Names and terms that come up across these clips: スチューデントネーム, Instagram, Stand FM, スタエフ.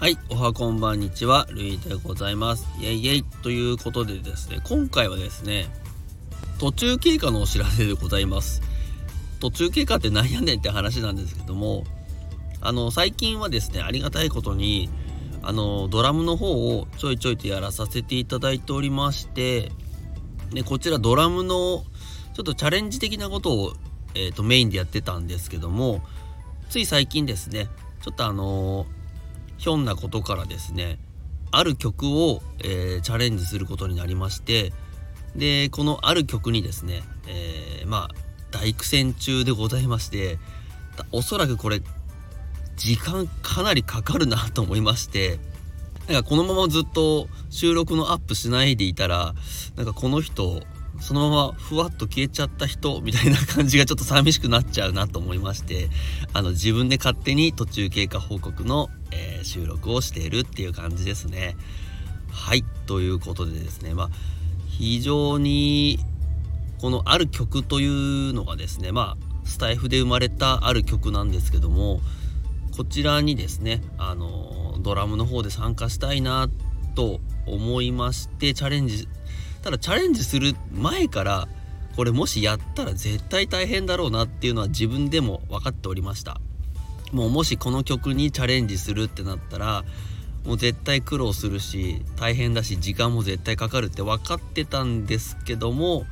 はい、おはこんばんにちは、るいでございます。イエイイエイということでですね、今回はですね、途中経過のお知らせでございます。途中経過ってなんやねんって話なんですけども、最近はですね、ありがたいことにドラムの方をちょいちょいとやらさせていただいておりまして、でこちらドラムのちょっとチャレンジ的なことを、メインでやってたんですけども、つい最近ですね、ちょっとひょんなことからですね、ある曲を、チャレンジすることになりまして、でこのある曲にですね、大苦戦中でございまして、おそらくこれ時間かなりかかるなと思いまして、なんかこのままずっと収録のアップしないでいたら、なんかこの人そのままふわっと消えちゃった人みたいな感じがちょっと寂しくなっちゃうなと思いまして、自分で勝手に途中経過報告の、収録をしているっていう感じですね。はい、ということでですね、非常にこのある曲というのがですね、スタイフで生まれたある曲なんですけども、こちらにですね、ドラムの方で参加したいなと思いまして、チャレンジする前から、これもしやったら絶対大変だろうなっていうのは自分でも分かっておりました。もしこの曲にチャレンジするってなったら、もう絶対苦労するし大変だし時間も絶対かかるって分かってたんですけども、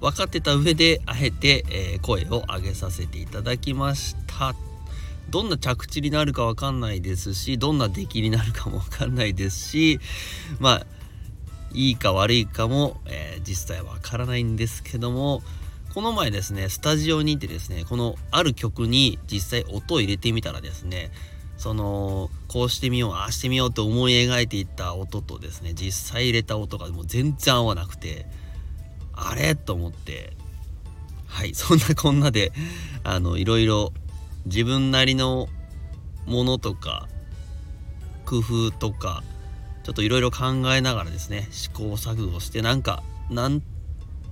分かってた上であえて、声を上げさせていただきました。どんな着地になるか分かんないですし、どんな出来になるかも分かんないですし、いいか悪いかも、実際分からないんですけども、この前ですね、スタジオにいてですね、このある曲に実際音を入れてみたらですね、こうしてみようああしてみようと思い描いていた音とですね、実際入れた音がもう全然合わなくて、あれと思って、はい、そんなこんなでいろいろ自分なりのものとか工夫とかちょっといろいろ考えながらですね、試行錯誤して、なん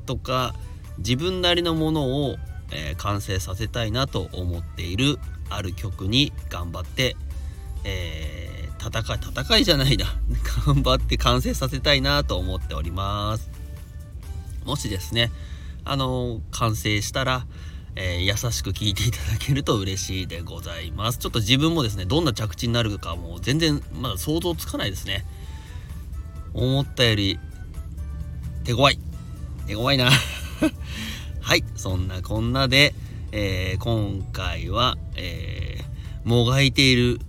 とか自分なりのものを、完成させたいなと思っているある曲に頑張って、頑張って完成させたいなと思っております。もしですね、完成したら優しく聞いていただけると嬉しいでございます。ちょっと自分もですね、どんな着地になるかもう全然まだ想像つかないですね。思ったより手強いなはい、そんなこんなで、今回は、もがいている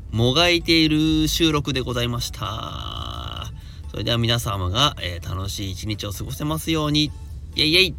収録でございました。それでは皆様が、楽しい一日を過ごせますように。イエイイエイ。